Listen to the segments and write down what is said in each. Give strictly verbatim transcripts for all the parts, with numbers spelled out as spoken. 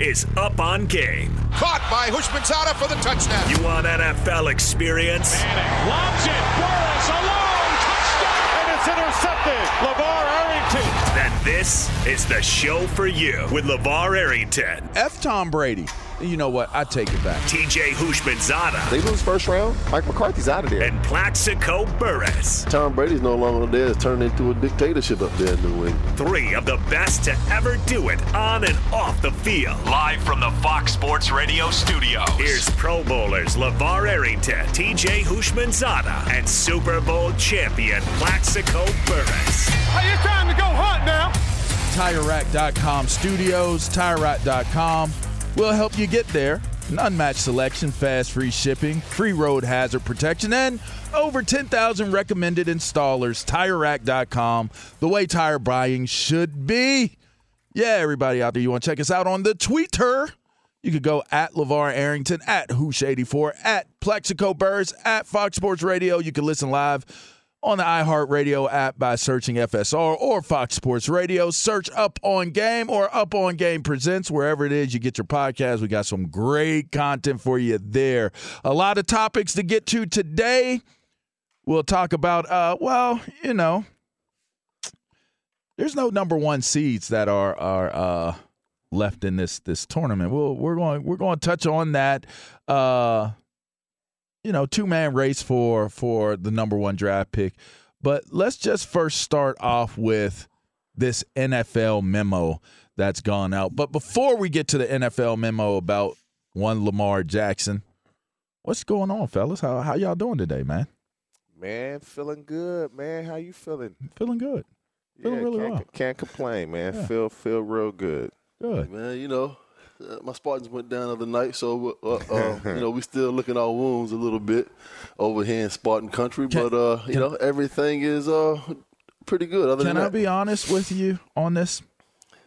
is Up On Game. Caught by Houshmandzadeh for the touchdown. You want N F L experience? Manning lobs it. Burress alone. Touchdown. And it's intercepted. LaVar Arrington. Then this is the show for you with LaVar Arrington. F Tom Brady. You know what? I take it back. T J Houshmandzadeh. They lose first round. Mike McCarthy's out of there. And Plaxico Burress. Tom Brady's no longer there. It's turned into a dictatorship up there in New England. Three of the best to ever do it on and off the field. Live from the Fox Sports Radio studios. Here's Pro Bowlers LaVar Arrington, T J Houshmandzadeh, and Super Bowl champion Plaxico Burress. Hey, it's time to go hunt now. Tire Rack dot com studios. Tire Rack dot com. We'll help you get there. An unmatched selection, fast, free shipping, free road hazard protection, and over ten thousand recommended installers. Tire Rack dot com, the way tire buying should be. Yeah, everybody out there, you want to check us out on the Twitter? You could go at LaVar Arrington, at Hoosh eighty-four, at Plexico Burrs, at Fox Sports Radio. You can listen live on the iHeartRadio app by searching F S R or Fox Sports Radio. Search Up On Game or Up On Game Presents, wherever it is you get your podcast. We got some great content for you there. A lot of topics to get to today. We'll talk about, uh, well, you know, there's no number one seeds that are are uh, left in this this tournament. We'll, we're going we're going to touch on that. Uh, You know, two-man race for for the number one draft pick. But let's just first start off with this N F L memo that's gone out. But before we get to the N F L memo about one Lamar Jackson, what's going on, fellas? How how y'all doing today, man? Man, feeling good, man. How you feeling? Feeling good. Feeling yeah, really can't, well. Can't complain, man. Yeah. Feel feel real good. Good. Man, you know. Uh, my Spartans went down the other night, so uh, uh, you know we still licking our wounds a little bit over here in Spartan country. But uh, you know everything is uh, pretty good. Other than that, can I be honest with you on this?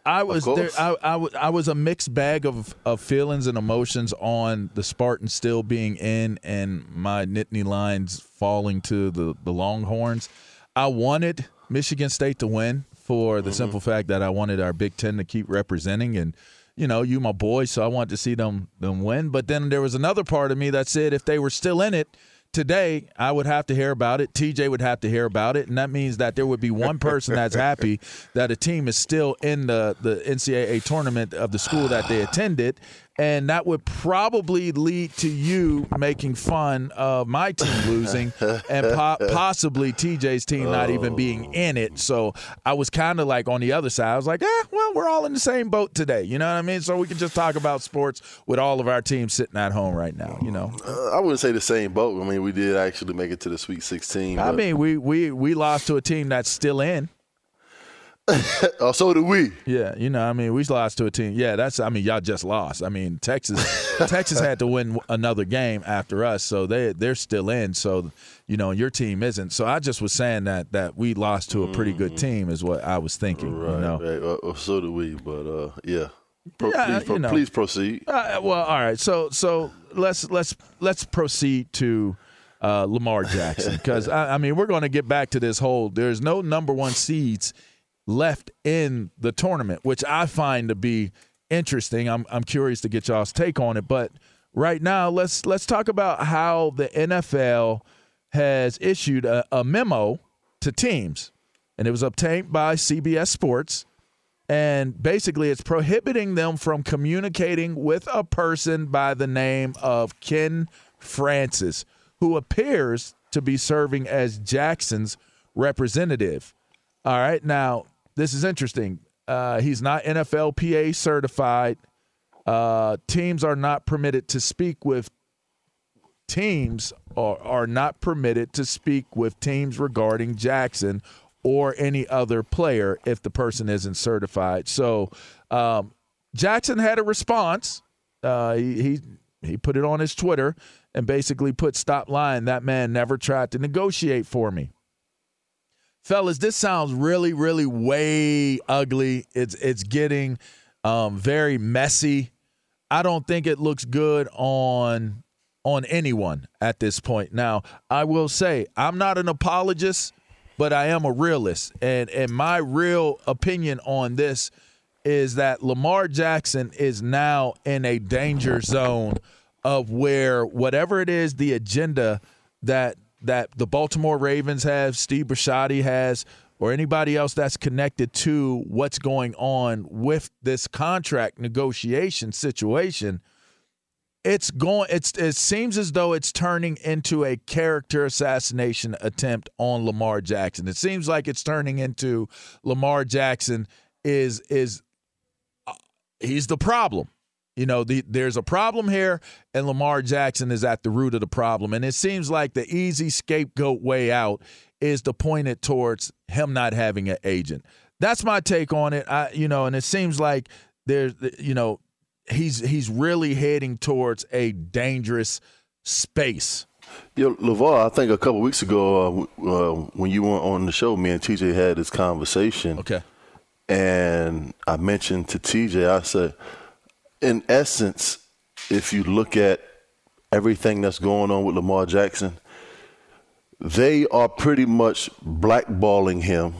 I was there. I, I, w- I was a mixed bag of, of feelings and emotions on the Spartans still being in and my Nittany Lions falling to the the Longhorns. I wanted Michigan State to win for the mm-hmm. simple fact that I wanted our Big Ten to keep representing and. You know, you my boy, so I wanted to see them them win. But then there was another part of me that said if they were still in it today, I would have to hear about it. T J would have to hear about it. And that means that there would be one person that's happy that a team is still in the, the N C double A tournament of the school that they attended. And that would probably lead to you making fun of my team losing and po- possibly T J's team not even being in it. So I was kind of like on the other side. I was like, eh, well, we're all in the same boat today. You know what I mean? So we can just talk about sports with all of our teams sitting at home right now, you know. Uh, I wouldn't say the same boat. I mean, we did actually make it to the Sweet sixteen. I mean, we, we, we lost to a team that's still in. Oh, so do we. Yeah, you know, I mean, we lost to a team. Yeah, that's, I mean, y'all just lost. I mean, Texas Texas had to win another game after us, so they, they're still in. So, you know, your team isn't. So I just was saying that that we lost to a pretty good team is what I was thinking. Right, you know? Right. Oh, so do we, but, uh, yeah. Pro, yeah, please, pro, you know. please proceed. Uh, well, all right. So, so let's let's let's proceed to uh, Lamar Jackson because I, I mean we're going to get back to this whole. There's no number one seeds left in the tournament, which I find to be interesting. I'm I'm curious to get y'all's take on it. But right now, let's let's talk about how the N F L has issued a, a memo to teams, and it was obtained by C B S Sports. And basically, it's prohibiting them from communicating with a person by the name of Ken Francis, who appears to be serving as Jackson's representative. All right. Now, this is interesting. Uh, he's not N F L P A certified. Uh, teams are not permitted to speak with teams or are not permitted to speak with teams regarding Jackson or any other player if the person isn't certified. So um, Jackson had a response. Uh, he, he he put it on his Twitter and basically put, "Stop lying. That man never tried to negotiate for me." Fellas, this sounds really, really way ugly. It's it's getting um, very messy. I don't think it looks good on on anyone at this point. Now, I will say I'm not an apologist, but I am a realist, and and my real opinion on this is that Lamar Jackson is now in a danger zone of where whatever it is, the agenda that that the Baltimore Ravens have, Steve Bisciotti has, or anybody else that's connected to what's going on with this contract negotiation situation, it's going. It's it seems as though it's turning into a character assassination attempt on Lamar Jackson. It seems like it's turning into Lamar Jackson is is uh, he's the problem. You know, the, there's a problem here, and Lamar Jackson is at the root of the problem. And it seems like the easy scapegoat way out is to point it towards him not having an agent. That's my take on it. I you know, and it seems like there's you know. He's he's really heading towards a dangerous space. Yeah, LaVar, I think a couple of weeks ago uh, uh, when you were on the show, me and T J had this conversation. Okay. And I mentioned to T J, I said, in essence, if you look at everything that's going on with Lamar Jackson, they are pretty much blackballing him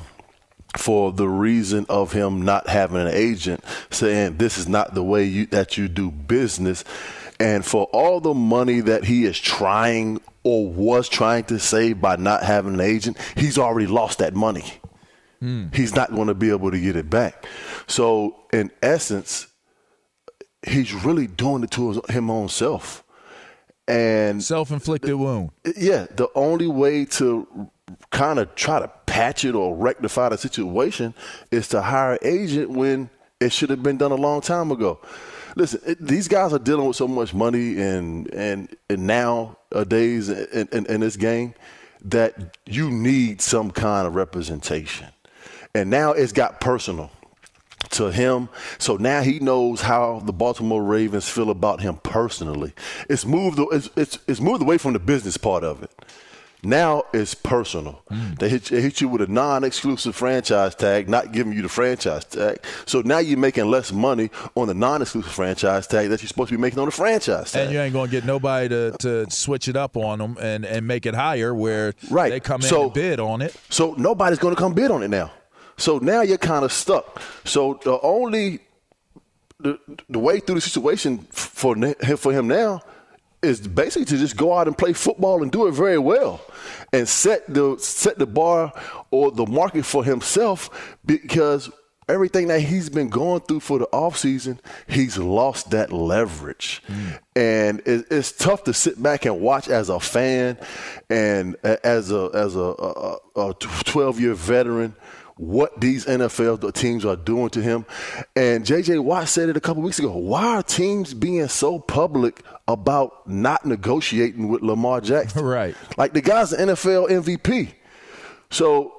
for the reason of him not having an agent, saying this is not the way you, that you do business. And for all the money that he is trying or was trying to save by not having an agent, he's already lost that money. Mm. He's not going to be able to get it back. So in essence, he's really doing it to his, him own self. And self-inflicted th- wound. Yeah. The only way to kind of try to patch it or rectify the situation is to hire an agent when it should have been done a long time ago. Listen, it, these guys are dealing with so much money and and, and nowadays in, in, in this game that you need some kind of representation. And now it's got personal to him. So now he knows how the Baltimore Ravens feel about him personally. It's moved, it's, it's, it's moved away from the business part of it. Now it's personal. Mm. They hit, they hit you with a non-exclusive franchise tag, not giving you the franchise tag. So now you're making less money on the non-exclusive franchise tag that you're supposed to be making on the franchise tag. And you ain't going to get nobody to, to switch it up on them and, and make it higher where right. they come in so, and bid on it. So nobody's going to come bid on it now. So now you're kind of stuck. So the only the, the way through the situation for for him now is basically to just go out and play football and do it very well and set the set the bar or the market for himself, because everything that he's been going through for the offseason, he's lost that leverage. Mm. And it, it's tough to sit back and watch as a fan and as a as a, a, a twelve-year veteran what these N F L teams are doing to him. And J J. Watt said it a couple weeks ago. Why are teams being so public about not negotiating with Lamar Jackson? Right. Like, the guy's an N F L M V P. So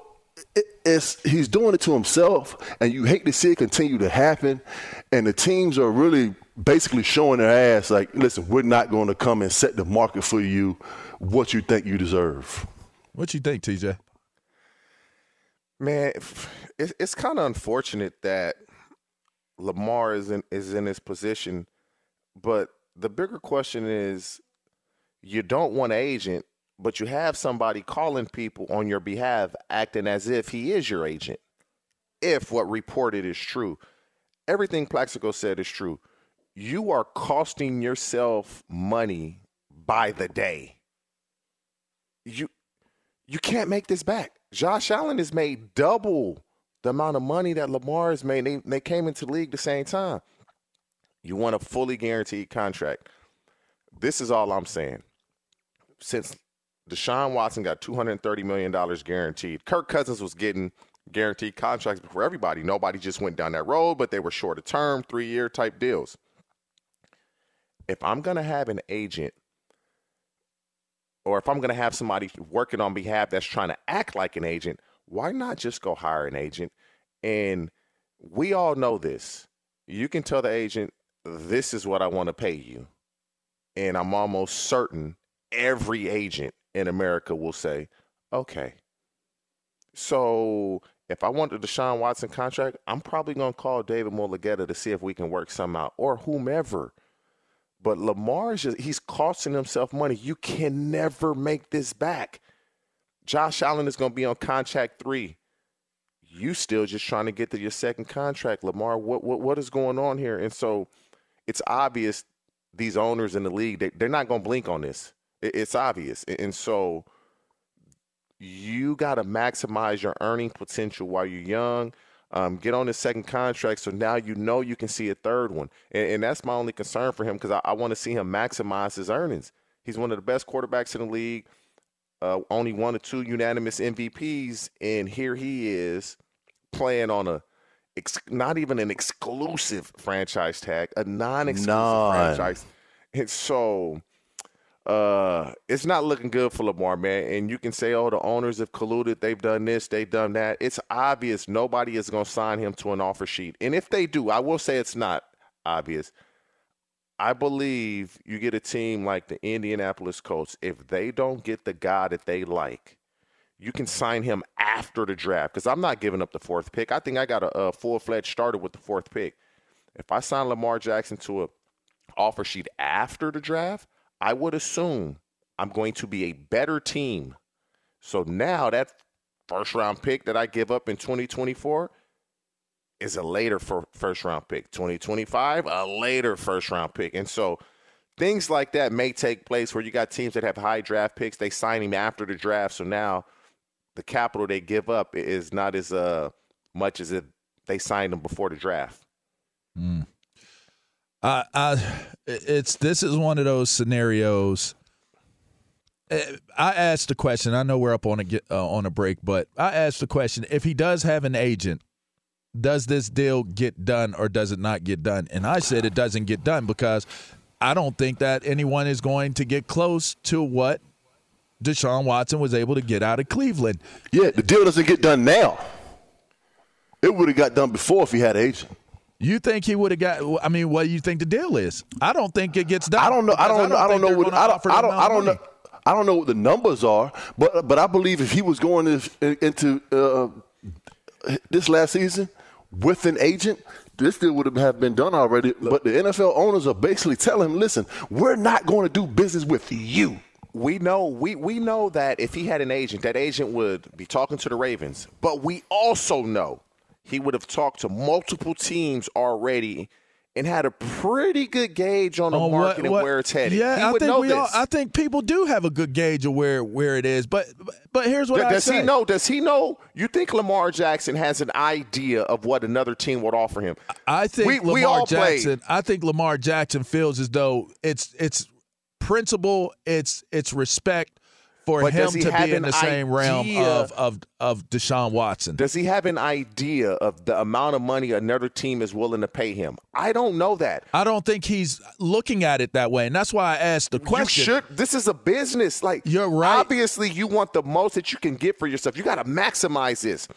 it's he's doing it to himself, and you hate to see it continue to happen. And the teams are really basically showing their ass like, listen, we're not going to come and set the market for you what you think you deserve. What you think, T J? Man, it's, it's kind of unfortunate that Lamar is in, is in his position, but the bigger question is you don't want an agent, but you have somebody calling people on your behalf, acting as if he is your agent, if what reported is true. Everything Plaxico said is true. You are costing yourself money by the day. You you can't make this back. Josh Allen has made double the amount of money that Lamar has made. They, they came into the league the same time. You want a fully guaranteed contract. This is all I'm saying. Since Deshaun Watson got two hundred thirty million dollars guaranteed, Kirk Cousins was getting guaranteed contracts before everybody. Nobody just went down that road, but they were shorter term, three-year type deals. If I'm going to have an agent, or if I'm going to have somebody working on behalf that's trying to act like an agent, why not just go hire an agent? And we all know this. You can tell the agent, this is what I want to pay you. And I'm almost certain every agent in America will say, okay. So if I want the Deshaun Watson contract, I'm probably going to call David Mulugheta to see if we can work some out, or whomever. But Lamar is just, he's costing himself money. You can never make this back. Josh Allen is going to be on contract three. You still just trying to get to your second contract, Lamar. What what what is going on here? And so it's obvious these owners in the league, they, they're not going to blink on this. It, it's obvious. And so you got to maximize your earning potential while you're young. Um, get on this second contract so now you know you can see a third one. And, and that's my only concern for him, because I, I want to see him maximize his earnings. He's one of the best quarterbacks in the league. Uh, only one or two unanimous M V Ps, and here he is playing on a ex- not even an exclusive franchise tag, a non-exclusive None. franchise. And so uh, it's not looking good for Lamar, man. And you can say, oh, the owners have colluded. They've done this. They've done that. It's obvious nobody is going to sign him to an offer sheet. And if they do, I will say it's not obvious. I believe you get a team like the Indianapolis Colts, if they don't get the guy that they like, you can sign him after the draft, because I'm not giving up the fourth pick. I think I got a, a full-fledged starter with the fourth pick. If I sign Lamar Jackson to an offer sheet after the draft, I would assume I'm going to be a better team. So now that first-round pick that I give up in twenty twenty-four – is a later first-round pick. twenty twenty-five, a later first-round pick. And so things like that may take place where you got teams that have high draft picks. They sign him after the draft, so now the capital they give up is not as uh, much as if they signed him before the draft. Mm. Uh, I, it's this is one of those scenarios. I asked the question. I know we're up on a, uh, on a break, but I asked the question, if he does have an agent, does this deal get done or does it not get done? And I said it doesn't get done, because I don't think that anyone is going to get close to what Deshaun Watson was able to get out of Cleveland. Yeah, the deal doesn't get done now. It would have got done before if he had an agent. You think he would have got – I mean, what do you think the deal is? I don't think it gets done. I don't know. I don't know. I don't know. What, I don't, I don't, I don't know. I don't know what the numbers are, but but I believe if he was going into uh, this last season – with an agent, this deal would have been done already. But the N F L owners are basically telling him, listen, we're not going to do business with you. We know we, we know that if he had an agent, that agent would be talking to the Ravens. But we also know he would have talked to multiple teams already and had a pretty good gauge on the oh, market what, and what, where it's headed. Yeah, he I, would think know we this. All, I think people do have a good gauge of where, where it is. But but here's what does, I does say. He know, does he know? You think Lamar Jackson has an idea of what another team would offer him? I think we, Lamar we all Jackson. Played. I think Lamar Jackson feels as though it's it's principle, it's it's respect for but him to be in the same realm of, of of Deshaun Watson. Does he have an idea of the amount of money another team is willing to pay him? I don't know that. I don't think he's looking at it that way, and that's why I asked the question. You should. This is a business. Like, you're right. Obviously, you want the most that you can get for yourself. You got to maximize this.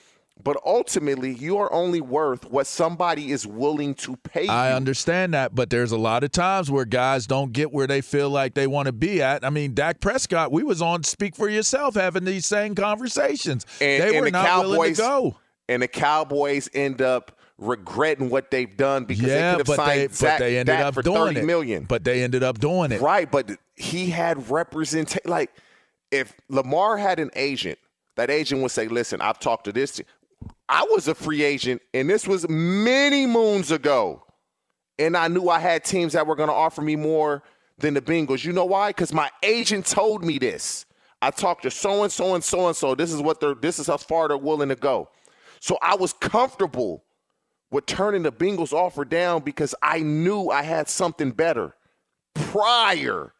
But ultimately, you are only worth what somebody is willing to pay you. I understand that, but there's a lot of times where guys don't get where they feel like they want to be at. I mean, Dak Prescott, we was on Speak for Yourself having these same conversations. And, they and were not Cowboys, willing to go. And the Cowboys end up regretting what they've done because yeah, they could have signed they, Zach, they ended Dak up for doing thirty million dollars. But they ended up doing it. Right, but he had representation. Like, if Lamar had an agent, that agent would say, listen, I've talked to this t- I was a free agent, and this was many moons ago, and I knew I had teams that were going to offer me more than the Bengals. You know why? Because my agent told me this. I talked to so-and-so and so-and-so. This is what they're. This is how far they're willing to go. So I was comfortable with turning the Bengals offer down because I knew I had something better prior.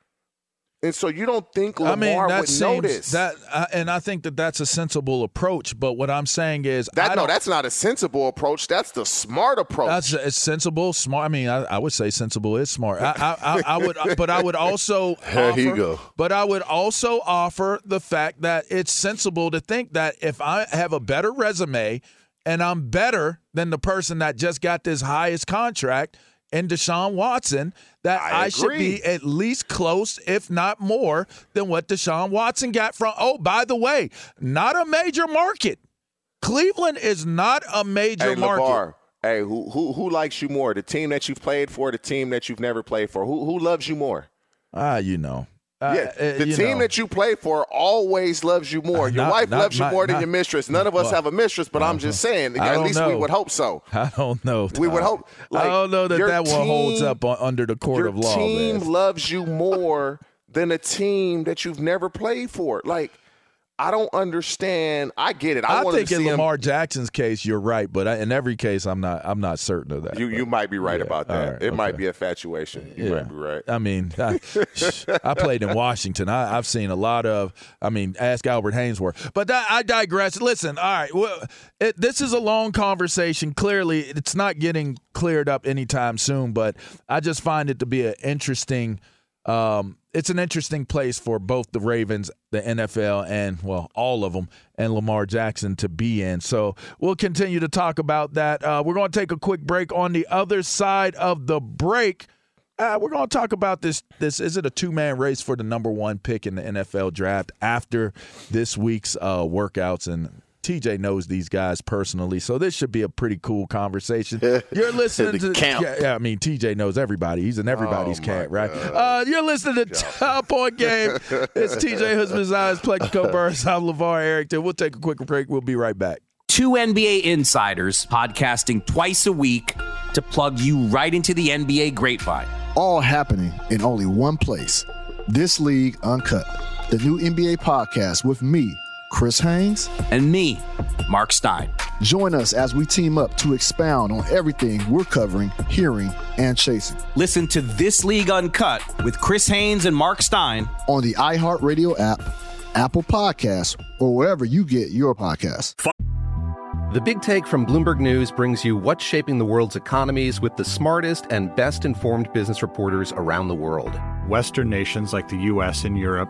And so you don't think Lamar I mean, that would seems, notice that, uh, and I think that that's a sensible approach. But what I'm saying is, that, no, that's not a sensible approach. That's the smart approach. That's it's sensible, smart. I mean, I, I would say sensible is smart. I, I, I, I would, but I would also there offer, you go. But I would also offer the fact that it's sensible to think that if I have a better resume and I'm better than the person that just got this highest contract. And Deshaun Watson, that I, I should be at least close, if not more, than what Deshaun Watson got from, oh, by the way, not a major market. Cleveland is not a major hey, market. LaVar, hey, who, who who likes you more, the team that you've played for, the team that you've never played for? Who who loves you more? Ah, uh, you know. Uh, yeah, the uh, team know. that you play for always loves you more. Your not, wife not, loves not, you more not, than your mistress. None of us well, have a mistress, but uh-huh. I'm just saying. I at least know. we would hope so. I don't know. We would hope. Like, I don't know that that team, one holds up on, under the court of law. Your team man. loves you more than a team that you've never played for. Like, I don't understand. I get it. I, I think in Lamar him. Jackson's case, you're right, but I, in every case, I'm not. I'm not certain of that. You but, you might be right yeah, about that. Right, it okay. might be a fatuation. You yeah. might be right. I mean, I, I played in Washington. I, I've seen a lot of. I mean, ask Albert Haynesworth. But that, I digress. Listen, all right. Well, it, this is a long conversation. Clearly, it's not getting cleared up anytime soon. But I just find it to be an interesting. Um, it's an interesting place for both the Ravens, the N F L, and, well, all of them, and Lamar Jackson to be in. So we'll continue to talk about that. Uh, we're going to take a quick break. On the other side of the break, uh, we're going to talk about this. This is it a two-man race for the number one pick in the N F L draft after this week's uh, workouts, and T J knows these guys personally, so this should be a pretty cool conversation. You're listening to – yeah, yeah, I mean, T J knows everybody. He's in everybody's oh camp, right? Uh, you're listening to Up On Game. It's T J Houshmandzadeh, Plaxico Burress. I'm LaVar Arrington. We'll take a quick break. We'll be right back. Two N B A insiders podcasting twice a week to plug you right into the N B A grapevine. All happening in only one place. This League Uncut, the new N B A podcast with me, Chris Haynes, and me, Mark Stein. Join us as we team up to expound on everything we're covering, hearing, and chasing. Listen to This League Uncut with Chris Haynes and Mark Stein on the iHeartRadio app, Apple Podcasts, or wherever you get your podcasts. The Big Take from Bloomberg News brings you what's shaping the world's economies with the smartest and best-informed business reporters around the world. Western nations like the U S and Europe.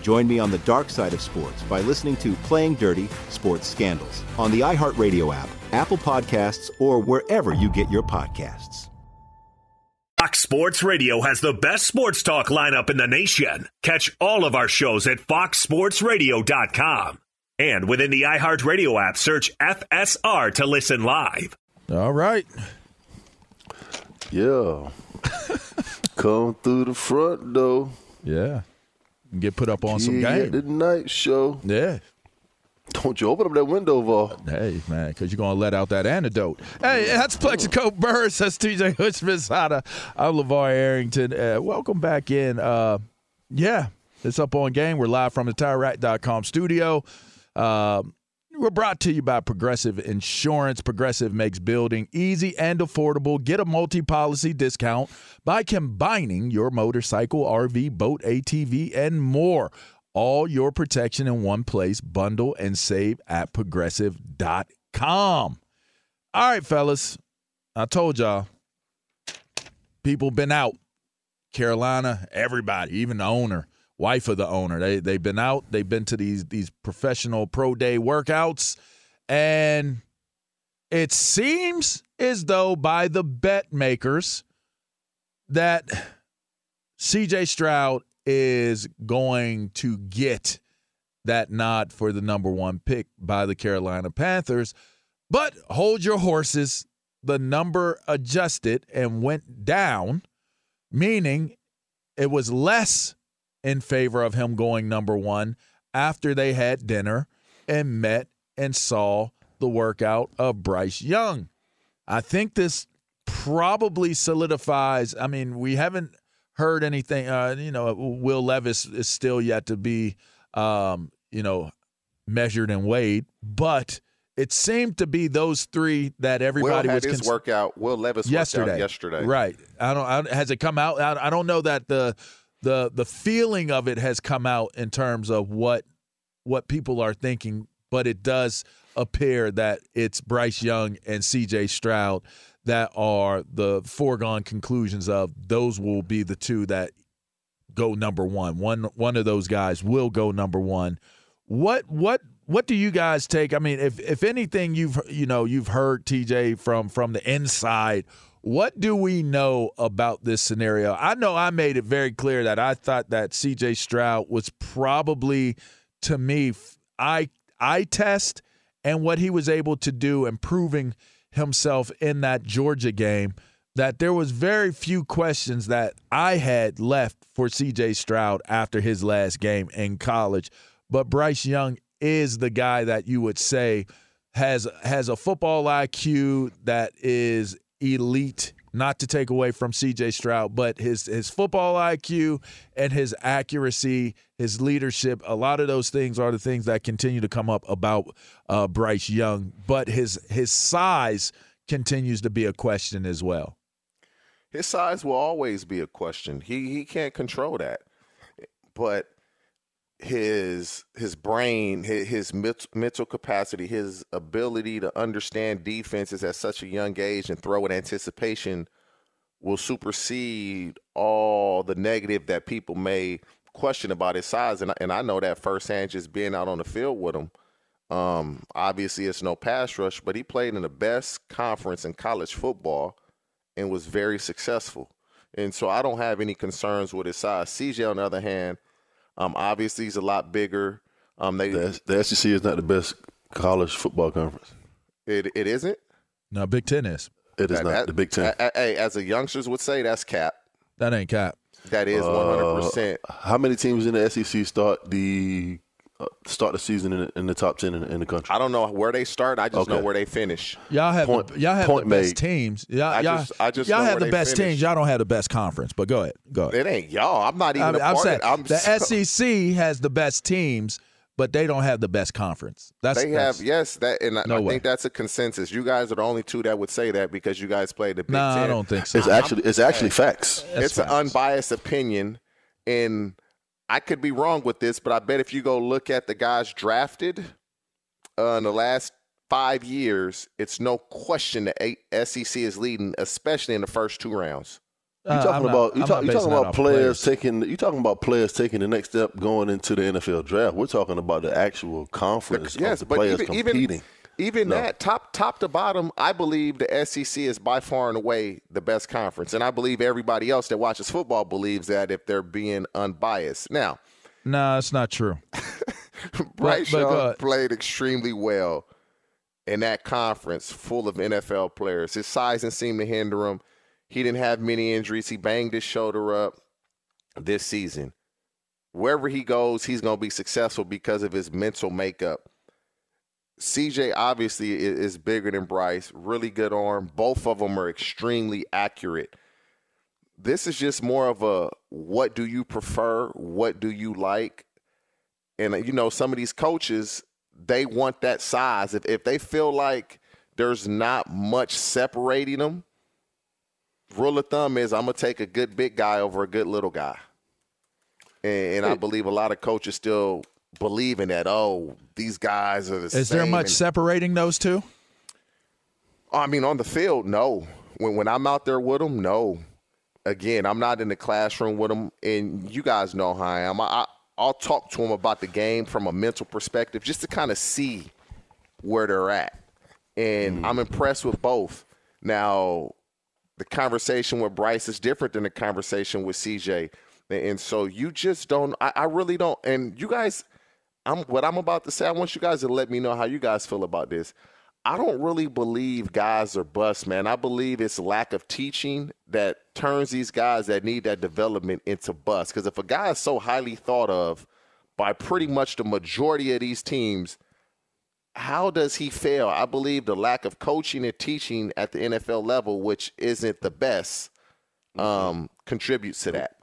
Join me on the dark side of sports by listening to Playing Dirty Sports Scandals on the iHeartRadio app, Apple Podcasts, or wherever you get your podcasts. Fox Sports Radio has the best sports talk lineup in the nation. Catch all of our shows at fox sports radio dot com. And within the iHeartRadio app, search F S R to listen live. All right. Yeah. Come through the front door. Yeah. And get put up on yeah, some game. The night show. Yeah. Don't you open up that window, Vol. Hey, man, because you're going to let out that antidote. Hey, that's Plaxico Burress. That's T J Houshmandzadeh. I'm LaVar Arrington. Uh, welcome back in. Uh, yeah, it's Up On Game. We're live from the tire rack dot com studio. Uh, we're brought to you by Progressive Insurance. Progressive makes building easy and affordable. Get a multi-policy discount by combining your motorcycle, R V, boat, A T V, and more. All your protection in one place. Bundle and save at progressive dot com. All right, fellas. I told y'all, people been out. Carolina, everybody, even the owner, wife of the owner. They, they've been out. They've been to these, these professional pro day workouts. And it seems as though by the bet makers that C J. Stroud is going to get that nod for the number one pick by the Carolina Panthers. But hold your horses. The number adjusted and went down, meaning it was less in favor of him going number one after they had dinner and met and saw the workout of Bryce Young. I think this probably solidifies, I mean, we haven't heard anything, uh, you know, Will Levis is still yet to be, um, you know, measured and weighed, but it seemed to be those three that everybody Will was. Will had his cons- workout, Will Levis yesterday. Worked out yesterday. Right. I don't, I, has it come out? I, I don't know that the, the, the feeling of it has come out in terms of what, what people are thinking, but it does appear that it's Bryce Young and C J. Stroud that are the foregone conclusions of. Those will be the two that go number one. One one of those guys will go number one. What what what do you guys take? I mean, if if anything you've you know you've heard, T J, from from the inside, what do we know about this scenario? I know I made it very clear that I thought that C J. Stroud was probably, to me, I I test and what he was able to do and proving himself in that Georgia game, that there was very few questions that I had left for C J. Stroud after his last game in college. But Bryce Young is the guy that you would say has has a football I Q that is elite, not to take away from C J. Stroud, but his his football I Q and his accuracy, his leadership, a lot of those things are the things that continue to come up about uh, Bryce Young. But his his size continues to be a question as well. His size will always be a question. He he can't control that. But his his brain, his, his mental capacity, his ability to understand defenses at such a young age and throw in anticipation will supersede all the negative that people may question about his size. And, and I know that firsthand just being out on the field with him. Um, obviously, it's no pass rush, but he played in the best conference in college football and was very successful. And so I don't have any concerns with his size. C J, on the other hand, um, obviously he's a lot bigger. Um, they the, the S E C is not the best college football conference. It it isn't? No, Big Ten is. It is that, not that, the Big Ten. Hey, as the youngsters would say, that's cap. That ain't cap. That is one hundred percent. Uh, how many teams in the S E C start the uh, start the season in, in the top ten in, in the country? I don't know where they start. I just okay. know where they finish. Y'all have point, the, y'all have the best made. teams. Y'all, I just, y'all, I just y'all have the best finish. teams. Y'all don't have the best conference. But go ahead, go ahead. It ain't y'all. I'm not even I mean, a I'm part saying, of it. I'm the so, S E C has the best teams, but they don't have the best conference. That's They that's, have, yes, that, and I, no I think way. that's a consensus. You guys are the only two that would say that because you guys played the Big nah, Ten. No, I don't think so. It's actually it's actually facts. That's it's facts. An unbiased opinion, and I could be wrong with this, but I bet if you go look at the guys drafted uh, in the last five years, it's no question that S E C is leading, especially in the first two rounds. You're talking uh, about, not, you're talk, you're talking about players, players taking you're talking about players taking the next step going into the N F L draft. We're talking about the actual conference the, yes, of the but players even, competing. Even, even no. that, top top to bottom, I believe the S E C is by far and away the best conference. And I believe everybody else that watches football believes that if they're being unbiased. Now – No, it's not true. Bryce Young uh, played extremely well in that conference full of N F L players. His size didn't seem to hinder him. He didn't have many injuries. He banged his shoulder up this season. Wherever he goes, he's going to be successful because of his mental makeup. C J obviously is bigger than Bryce. Really good arm. Both of them are extremely accurate. This is just more of a what do you prefer? What do you like? And, you know, some of these coaches, they want that size. If, if they feel like there's not much separating them, rule of thumb is I'm going to take a good big guy over a good little guy. And, and I believe a lot of coaches still believe in that. Oh, these guys are the same. Is there much and, separating those two? I mean, on the field, no. When, when I'm out there with them, no. Again, I'm not in the classroom with them. And you guys know how I am. I, I, I'll talk to them about the game from a mental perspective just to kind of see where they're at. And mm. I'm impressed with both. Now, the conversation with Bryce is different than the conversation with C J. And so you just don't – I really don't – and you guys – I'm what I'm about to say, I want you guys to let me know how you guys feel about this. I don't really believe guys are bust, man. I believe it's lack of teaching that turns these guys that need that development into bust. Because if a guy is so highly thought of by pretty much the majority of these teams, how does he fail? I believe the lack of coaching and teaching at the N F L level, which isn't the best, um, contributes to that.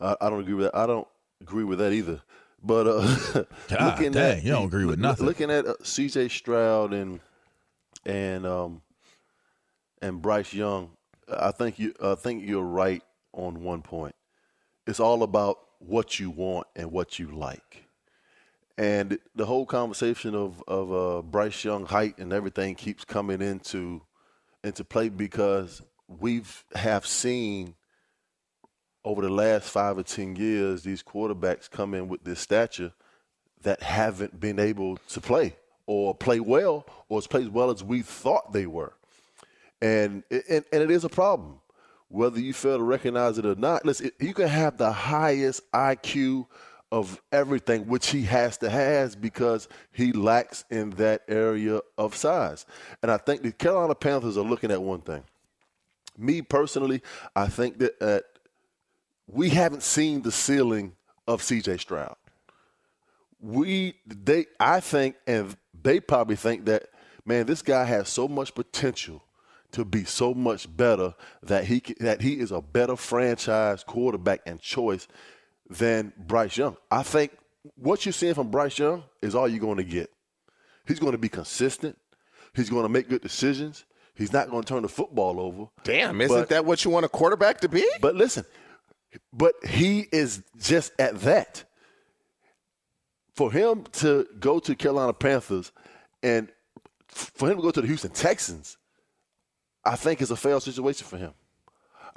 I, I don't agree with that. I don't agree with that either. But uh, God, looking dang, at you don't agree with nothing. Looking at uh, C J. Stroud and and um, and Bryce Young, I think you I think you're right on one point. It's all about what you want and what you like. And the whole conversation of of uh, Bryce Young height and everything keeps coming into into play because we've have seen over the last five or ten years these quarterbacks come in with this stature that haven't been able to play or play well or play as well as we thought they were, and and and it is a problem. Whether you fail to recognize it or not, listen, you can have the highest I Q of everything, which he has to has because he lacks in that area of size. And I think the Carolina Panthers are looking at one thing. Me personally, I think that uh, we haven't seen the ceiling of C J. Stroud. We, they, I think, and they probably think that, man, this guy has so much potential to be so much better that he that he is a better franchise quarterback and choice than Bryce Young. I think what you're seeing from Bryce Young is all you're going to get. He's going to be consistent. He's going to make good decisions. He's not going to turn the football over. Damn, isn't but, that what you want a quarterback to be? But listen, but he is just at that. For him to go to Carolina Panthers and for him to go to the Houston Texans, I think is a failed situation for him.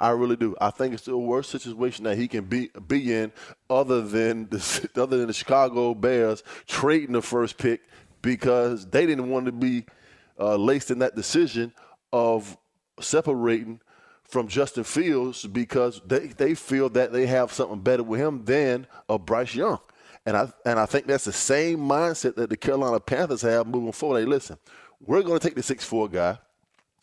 I really do. I think it's the worst situation that he can be be in, other than the other than the Chicago Bears trading the first pick because they didn't want to be uh, laced in that decision of separating from Justin Fields because they, they feel that they have something better with him than uh, Bryce Young. And I and I think that's the same mindset that the Carolina Panthers have moving forward. Hey, listen, we're going to take the six foot four guy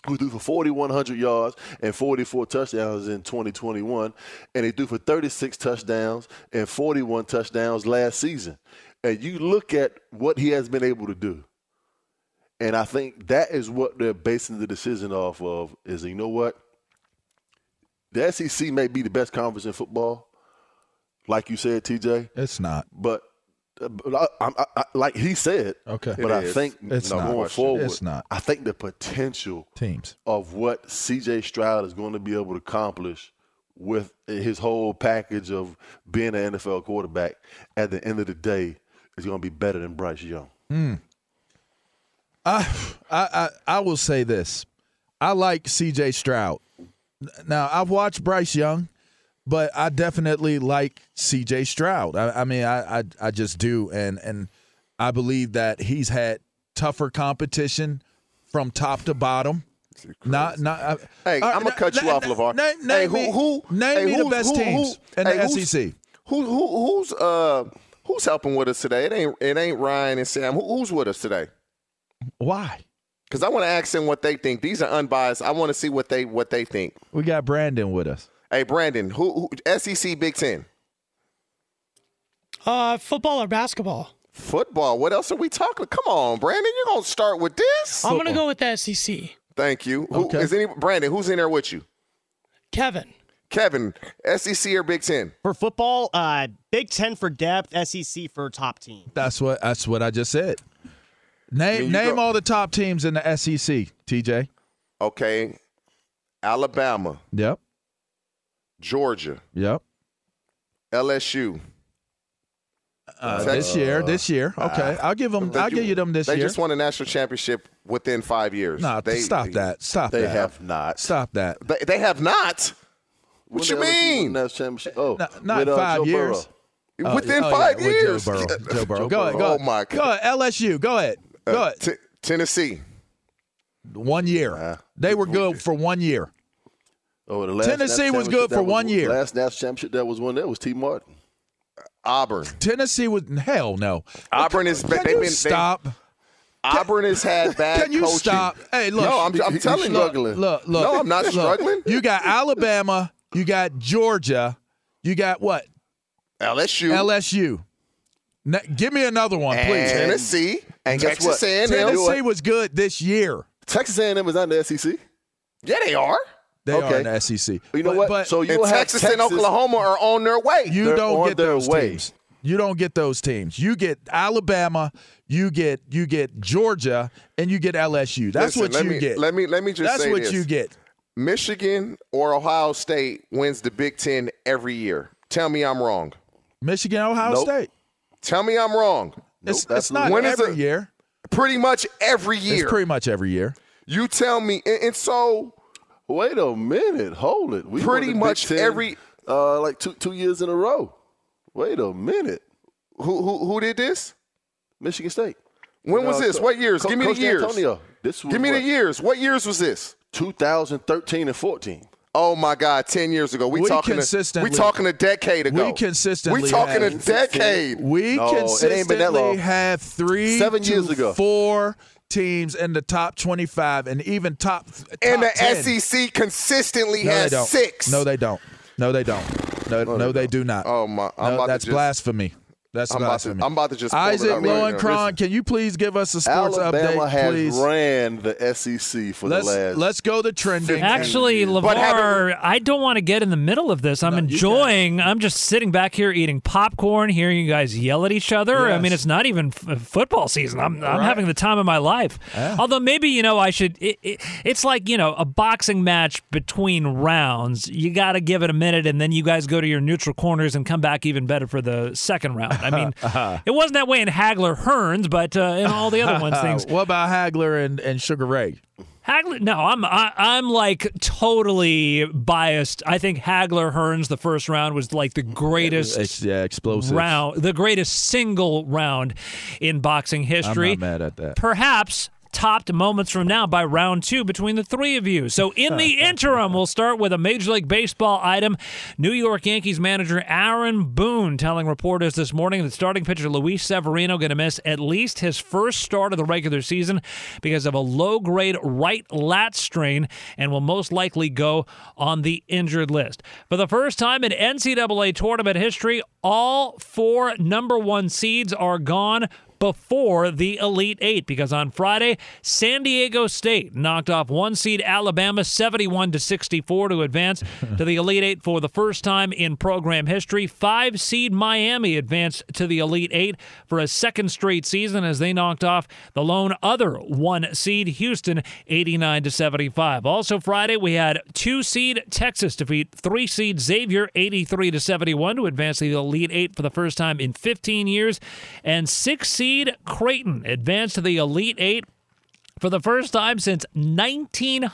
who threw for four thousand one hundred yards and forty-four touchdowns in twenty twenty-one, and he threw for thirty-six touchdowns and forty-one touchdowns last season. And you look at what he has been able to do. And I think that is what they're basing the decision off of is, you know what? The S E C may be the best conference in football, like you said, T J. It's not. But, but I, I, I, like he said. Okay. But it I is. think it's you know, going forward, it's not. I think the potential teams of what C J. Stroud is going to be able to accomplish with his whole package of being an N F L quarterback at the end of the day is going to be better than Bryce Young. Mm. I, I, I will say this. I like C J. Stroud. Now, I've watched Bryce Young. But I definitely like C J. Stroud. I, I mean, I, I I just do, and and I believe that he's had tougher competition from top to bottom. Not not. I, hey, uh, I'm gonna cut you off, LaVar. Name, name hey, who, who, name hey, me the best who, teams who, in hey, the S E C. Who who who's uh who's helping with us today? It ain't it ain't Ryan and Sam. Who, who's with us today? Why? Because I want to ask them what they think. These are unbiased. I want to see what they what they think. We got Brandon with us. Hey, Brandon, who, who S E C Big Ten? Uh, football or basketball? Football. What else are we talking? Come on, Brandon, you're going to start with this? I'm going to go with the S E C. Thank you. Okay. Who, is any, Brandon, who's in there with you? Kevin. Kevin, S E C or Big Ten? For football, uh, Big Ten for depth, S E C for top team. That's what That's what I just said. Name name go. all the top teams in the S E C, T J. Okay. Alabama. Yep. Georgia. Yep. L S U. Uh, this year, this year. Okay. I'll give them I'll give you them this year. They just won a national championship within five years. No, nah, stop that. Stop they that. They have not. Stop that. They, they have not? What when you mean? Oh, not, not with, uh, five Joe years. Uh, within oh, five yeah, years. Joe Burrow. Joe Burrow. Go ahead. Go ahead. Oh, my God. Go ahead. L S U. Go ahead. Go ahead. Uh, t- Tennessee. One year. Uh, they were good for one year. Oh, the last Tennessee was good for was, one year. Last national championship that was won, that was T. Martin. Auburn. Tennessee was hell no. Auburn is. Can you been, stop? They, Auburn has had bad. Can you coaching. Stop? Hey, look. No, I'm, I'm telling you. Look, look, look. No, I'm not look, struggling. You got Alabama. You got Georgia. You got what? L S U. L S U. Now, give me another one, and please. Tennessee and Texas what? A and M. Tennessee was good this year. Texas A and M is not in the S E C. Yeah, they are. They okay. are in the S E C. You know but, what? But so you and Texas, Texas and Oklahoma are on their way. You They're don't get those way. teams. You don't get those teams. You get Alabama, you get you get Georgia, and you get L S U. That's Listen, what you me, get. Let me let me just That's say That's what this. you get. Michigan or Ohio State wins the Big Ten every year. Tell me I'm wrong. Michigan, Ohio nope. State. Tell me I'm wrong. It's, nope, it's not when every is a, year. Pretty much every year. It's pretty much every year. You tell me, and, and so. Wait a minute. Hold it. We pretty much ten, every uh, like two two years in a row. Wait a minute. Who who who did this? Michigan State. When no, was this? So, what years? Co- Give me Coach the years. Antonio, this was Give me what? the years. What years was this? twenty thirteen and fourteen. Oh my God, ten years ago. We, we talking consistently. A, we talking a decade ago. We consistently. We talking have, a decade. We no, consistently it ain't been that long. have three seven to years ago. Four teams in the top twenty-five and even top, top and the ten. S E C consistently no, has six. No, they don't. No, they don't. No, no, no they, they do not. Oh my! I'm no, about that's to just, blasphemy. That's I'm blasphemy. About to, I'm about to just. Isaac Lohenkron, right can you please give us a sports Alabama update? Has please? ran the S E C for let's, the last. Let's go to trending. Actually, LaVar, I don't want to get in the middle of this. I'm no, enjoying. I'm just sitting back here eating popcorn, hearing you guys yell at each other. Yes. I mean, it's not even f- football season. I'm I'm right. having the time of my life. Yeah. Although maybe you know I should. It, it, it's like you know a boxing match between rounds. You got to give it a minute, and then you guys go to your neutral corners and come back even better for the second round. I mean, uh-huh. it wasn't that way in Hagler Hearns, but uh, in all the other ones, things. What about Hagler and, and Sugar Ray? Hagler, no, I'm I, I'm like totally biased. I think Hagler Hearns the first round was like the greatest, it's, yeah, explosive round, the greatest single round in boxing history. I'm not mad at that. Perhaps topped moments from now by round two between the three of you. So in the interim, we'll start with a Major League Baseball item. New York Yankees manager Aaron Boone telling reporters this morning that starting pitcher Luis Severino going to miss at least his first start of the regular season because of a low-grade right lat strain and will most likely go on the injured list. For the first time in N C double A tournament history, all four number one seeds are gone before the Elite Eight, because on Friday, San Diego State knocked off one seed Alabama seventy-one to sixty-four to advance to the Elite Eight for the first time in program history. Five seed Miami advanced to the Elite Eight for a second straight season as they knocked off the lone other one seed Houston eighty-nine to seventy-five. Also Friday, we had two seed Texas defeat three seed Xavier eighty-three to seventy-one to advance to the Elite Eight for the first time in fifteen years, and six seed Creighton advanced to the Elite Eight for the first time since nineteen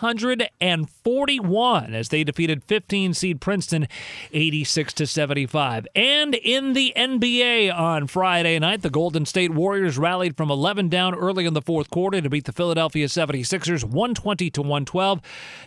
forty-one as they defeated fifteen seed Princeton eighty-six to seventy-five. And in the N B A on Friday night, the Golden State Warriors rallied from eleven down early in the fourth quarter to beat the Philadelphia seventy-sixers one twenty to one twelve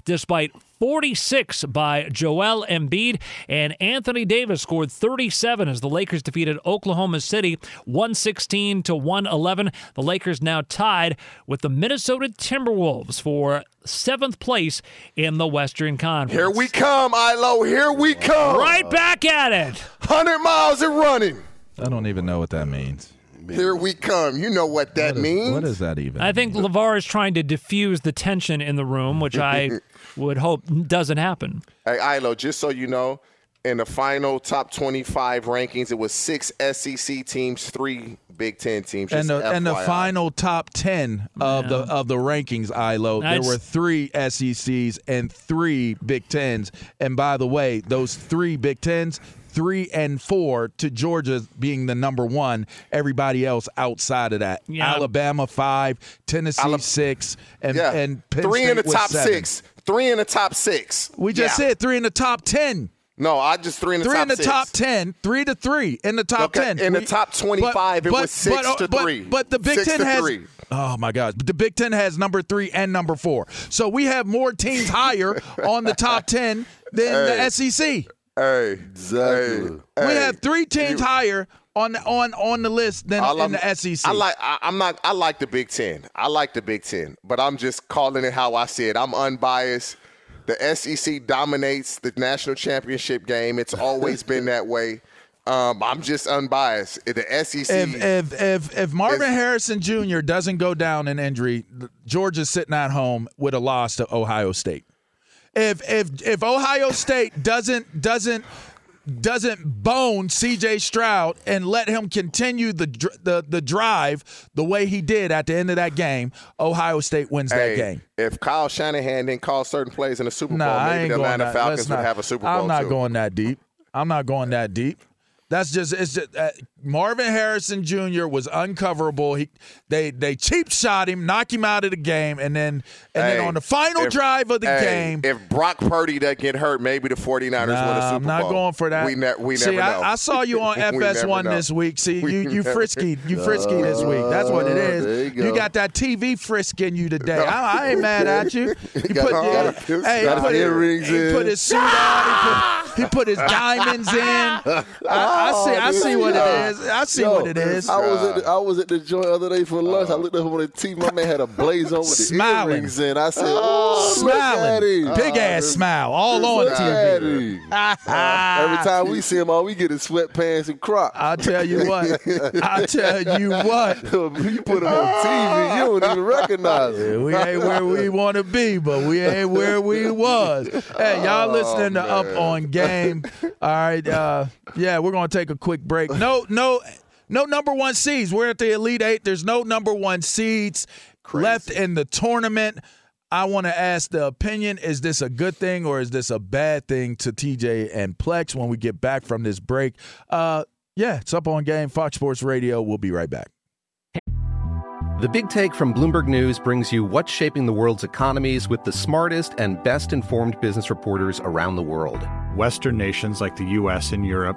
despite forty-six by Joel Embiid, and Anthony Davis scored thirty-seven as the Lakers defeated Oklahoma City one sixteen to one eleven. The Lakers now tied with the Minnesota Timberwolves for seventh place in the Western Conference. Here we come, Ilo. Here we come. Right back at it. one hundred miles and running. I don't even know what that means. Here we come. You know what that what is, means. What does that even mean? I think LaVar is trying to diffuse the tension in the room, which I would hope doesn't happen. Hey, Ilo, just so you know, in the final top twenty-five rankings, it was six S E C teams, three Big Ten teams. And the, and the final top ten of yeah. the of the rankings, Ilo, there I'd... were three S E Cs and three Big Tens. And by the way, those three Big Tens, three and four to Georgia being the number one, everybody else outside of that. Yeah. Alabama five, Tennessee Alabama. six, and, yeah. and Penn three State in the top seven. six. Three in the top six. We just yeah. said three in the top ten. No, I just three in the three top in the six. top ten, three to three in the top okay. ten. In we, the top twenty-five, but, it but, was six but, to but, three. But the Big six Ten has three. Oh my God! The Big Ten has number three and number four, so we have more teams higher on the top ten than hey. the S E C. Hey, exactly. hey, we have three teams you, higher on the, on on the list than I in like, the S E C. I like. I, I'm not. I like the Big Ten. I like the Big Ten, but I'm just calling it how I see it. I'm unbiased. The S E C dominates the national championship game. It's always been that way. Um, I'm just unbiased. The S E C. If if if, if Marvin is, Harrison Junior doesn't go down in injury, Georgia's sitting at home with a loss to Ohio State. If if if Ohio State doesn't doesn't doesn't bone C J. Stroud and let him continue the the the drive the way he did at the end of that game, Ohio State wins hey, that game. If Kyle Shanahan didn't call certain plays in the Super Bowl, nah, maybe the Atlanta Falcons would have a Super Bowl. I'm not too. going that deep. I'm not going that deep. That's just it's just, uh, Marvin Harrison Junior was uncoverable. He they they cheap shot him, knock him out of the game, and then and hey, then on the final if, drive of the hey, game, if Brock Purdy doesn't get hurt, maybe the 49ers nah, win a Super Bowl. I'm not Bowl. going for that. We, ne- we See, never know. I, I saw you on F S one this week. See, we you you frisky you frisky uh, this week. That's what it is. You, you got that T V frisking you today. No. I, I ain't mad at you. You put the hey, put earrings in. He put his suit on. He put his diamonds in. I see, I see what it is. I see Yo, what it is. I was at the, I was at the joint the other day for lunch. Uh, I looked up on the T V. My man had a blazer with smiling. the earrings in. I said, oh, smiling, big ass uh, smile, all on T V. Uh, every time we see him, all we get is sweatpants and Crocs. I tell you what. I tell you what. You put him on T V, you don't even recognize him. Yeah, we ain't where we want to be, but we ain't where we was. Hey, y'all oh, listening man. to Up On Game? All right, uh, yeah, we're gonna take a quick break. No, no. No number one seeds. We're at the Elite Eight. There's no number one seeds Crazy. left in the tournament. I want to ask the opinion, is this a good thing or is this a bad thing to T J and Plex when we get back from this break? Uh, yeah, it's Up On Game, Fox Sports Radio. We'll be right back. The Big Take from Bloomberg News brings you what's shaping the world's economies with the smartest and best-informed business reporters around the world. Western nations like the U S and Europe.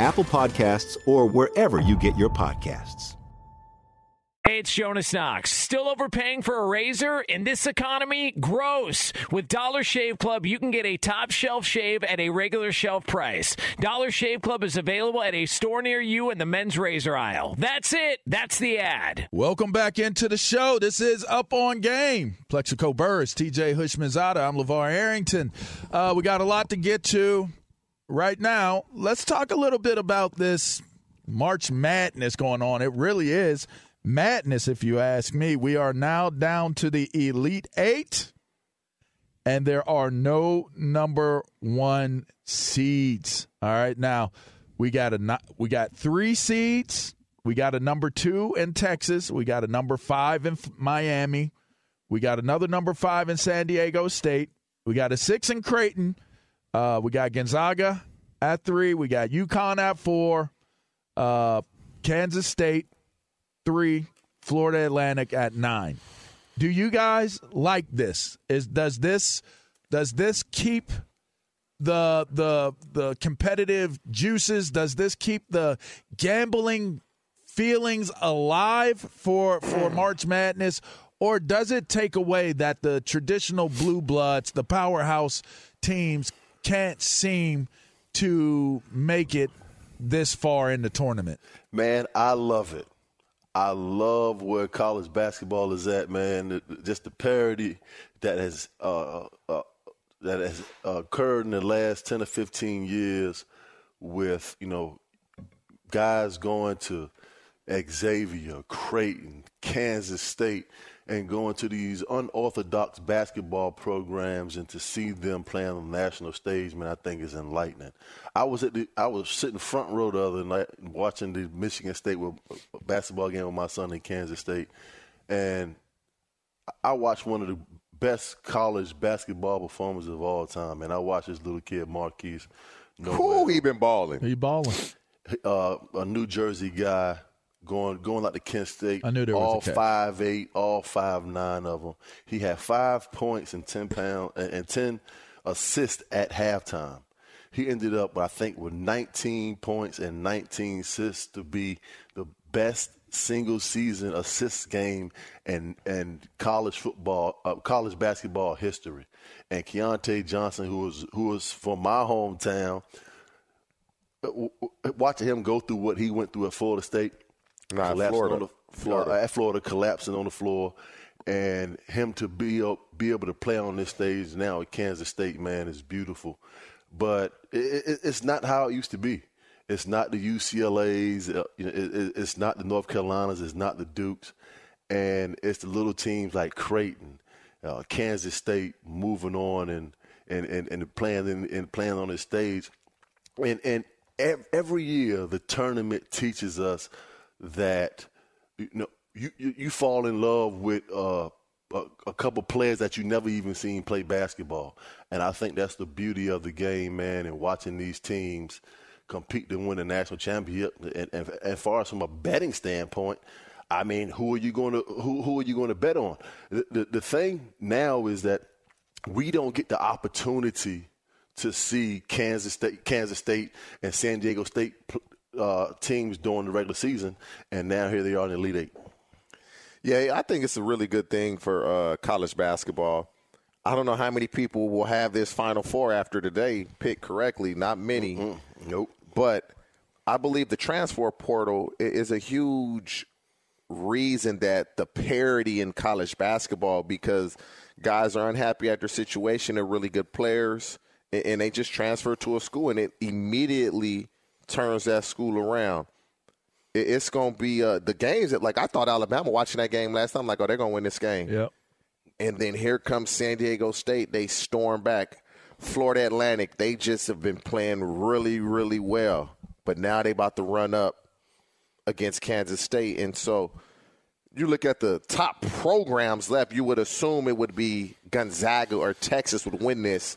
Apple Podcasts, or wherever you get your podcasts. Hey, it's Jonas Knox. Still overpaying for a razor in this economy? Gross. With Dollar Shave Club, you can get a top shelf shave at a regular shelf price. Dollar Shave Club is available at a store near you in the men's razor aisle. That's it. That's the ad. Welcome back into the show. This is Up On Game. Plaxico Burress, T J Houshmandzadeh. I'm LaVar Arrington. Uh, we got a lot to get to right now. Let's talk a little bit about this March Madness going on. It really is madness, if you ask me. We are now down to the Elite Eight, and there are no number one seeds. All right, now we got a we got three seeds. We got a number two in Texas. We got a number five in Miami. We got another number five in San Diego State. We got a six in Creighton. Uh, we got Gonzaga at three. We got UConn at four. Uh, Kansas State. Three, Florida Atlantic at nine. Do you guys like this? Is does this does this keep the the the competitive juices? Does this keep the gambling feelings alive for for March Madness, or does it take away that the traditional blue bloods, the powerhouse teams, can't seem to make it this far in the tournament? Man, I love it. I love where college basketball is at, man. Just the parity that has uh, uh, that has occurred in the last ten or fifteen years, with you know guys going to Xavier, Creighton, Kansas State, and going to these unorthodox basketball programs, and to see them playing on the national stage, man, I think is enlightening. I was at the, I was sitting front row the other night watching the Michigan State basketball game with my son in Kansas State, and I watched one of the best college basketball performers of all time, and I watched this little kid, Marquise. Who he been balling? He balling. Uh, a New Jersey guy. Going going like the Kent State, I knew there all was a five eight, all five nine of them. He had five points and ten pound and ten assists at halftime. He ended up, I think, with nineteen points and nineteen assists to be the best single-season assist game and and college football, uh, college basketball history. And Keontae Johnson, who was who was from my hometown, watching him go through what he went through at Florida State, nah, Florida. On the floor, Florida. at Florida, collapsing on the floor, and him to be up, be able to play on this stage now at Kansas State, man, is beautiful. But it, it, it's not how it used to be. It's not the U C L As. Uh, you know, it, it, it's not the North Carolinas. It's not the Dukes. And it's the little teams like Creighton, uh, Kansas State moving on and and, and, and playing and, and playing on this stage. And and ev- every year the tournament teaches us that you know you, you, you fall in love with uh, a, a couple players that you never even seen play basketball. And I think that's the beauty of the game, man, and watching these teams compete to win a national championship. And, and as far as from a betting standpoint, I mean, who are you going to who who are you going to bet on? The, the the thing now is that we don't get the opportunity to see Kansas State, Kansas State, and San Diego State uh, teams during the regular season, and now here they are in the Elite Eight. Yeah, I think it's a really good thing for uh, college basketball. I don't know how many people will have this Final Four after today picked correctly. Not many. Mm-hmm. Nope. But I believe the transfer portal is a huge reason that the parity in college basketball, because guys are unhappy at their situation. They're really good players, and they just transfer to a school, and it immediately turns that school around. It's going to be uh, the games that, like, I thought Alabama watching that game last time, like, oh, they're going to win this game. Yep. And then here comes San Diego State. They storm back. Florida Atlantic, they just have been playing really, really well. But now they about to run up against Kansas State. And so you look at the top programs left, you would assume it would be Gonzaga or Texas would win this.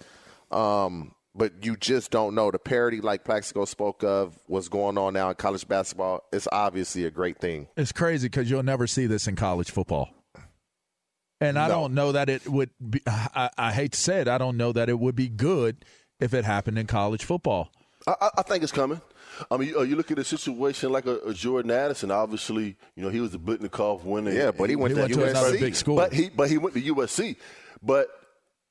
Um, but you just don't know. The parity, like Plaxico spoke of, what's going on now in college basketball, it's obviously a great thing. It's crazy because you'll never see this in college football. And I no. don't know that it would be, I, I hate to say it, I don't know that it would be good if it happened in college football. I, I think it's coming. I mean, you, you look at a situation like a, a Jordan Addison. Obviously, you know, he was the Blitnikoff winner. Yeah, but he went he to, went to U S C. Another big school. But he, but he went to U S C. But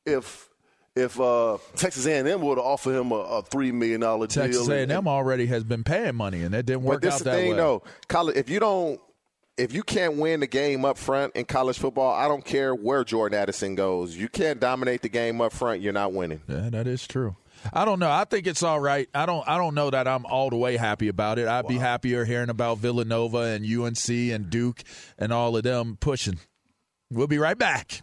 if if uh, Texas A and M would have offered him a, a three million dollars deal. Texas A and M and, already has been paying money, and it didn't work out that way. But this is the thing, though. College, if you don't If you can't win the game up front in college football, I don't care where Jordan Addison goes. You can't dominate the game up front, you're not winning. Yeah, that is true. I don't know. I think it's all right. I don't I don't know that I'm all the way happy about it. I'd wow. be happier hearing about Villanova and U N C and Duke and all of them pushing. We'll be right back.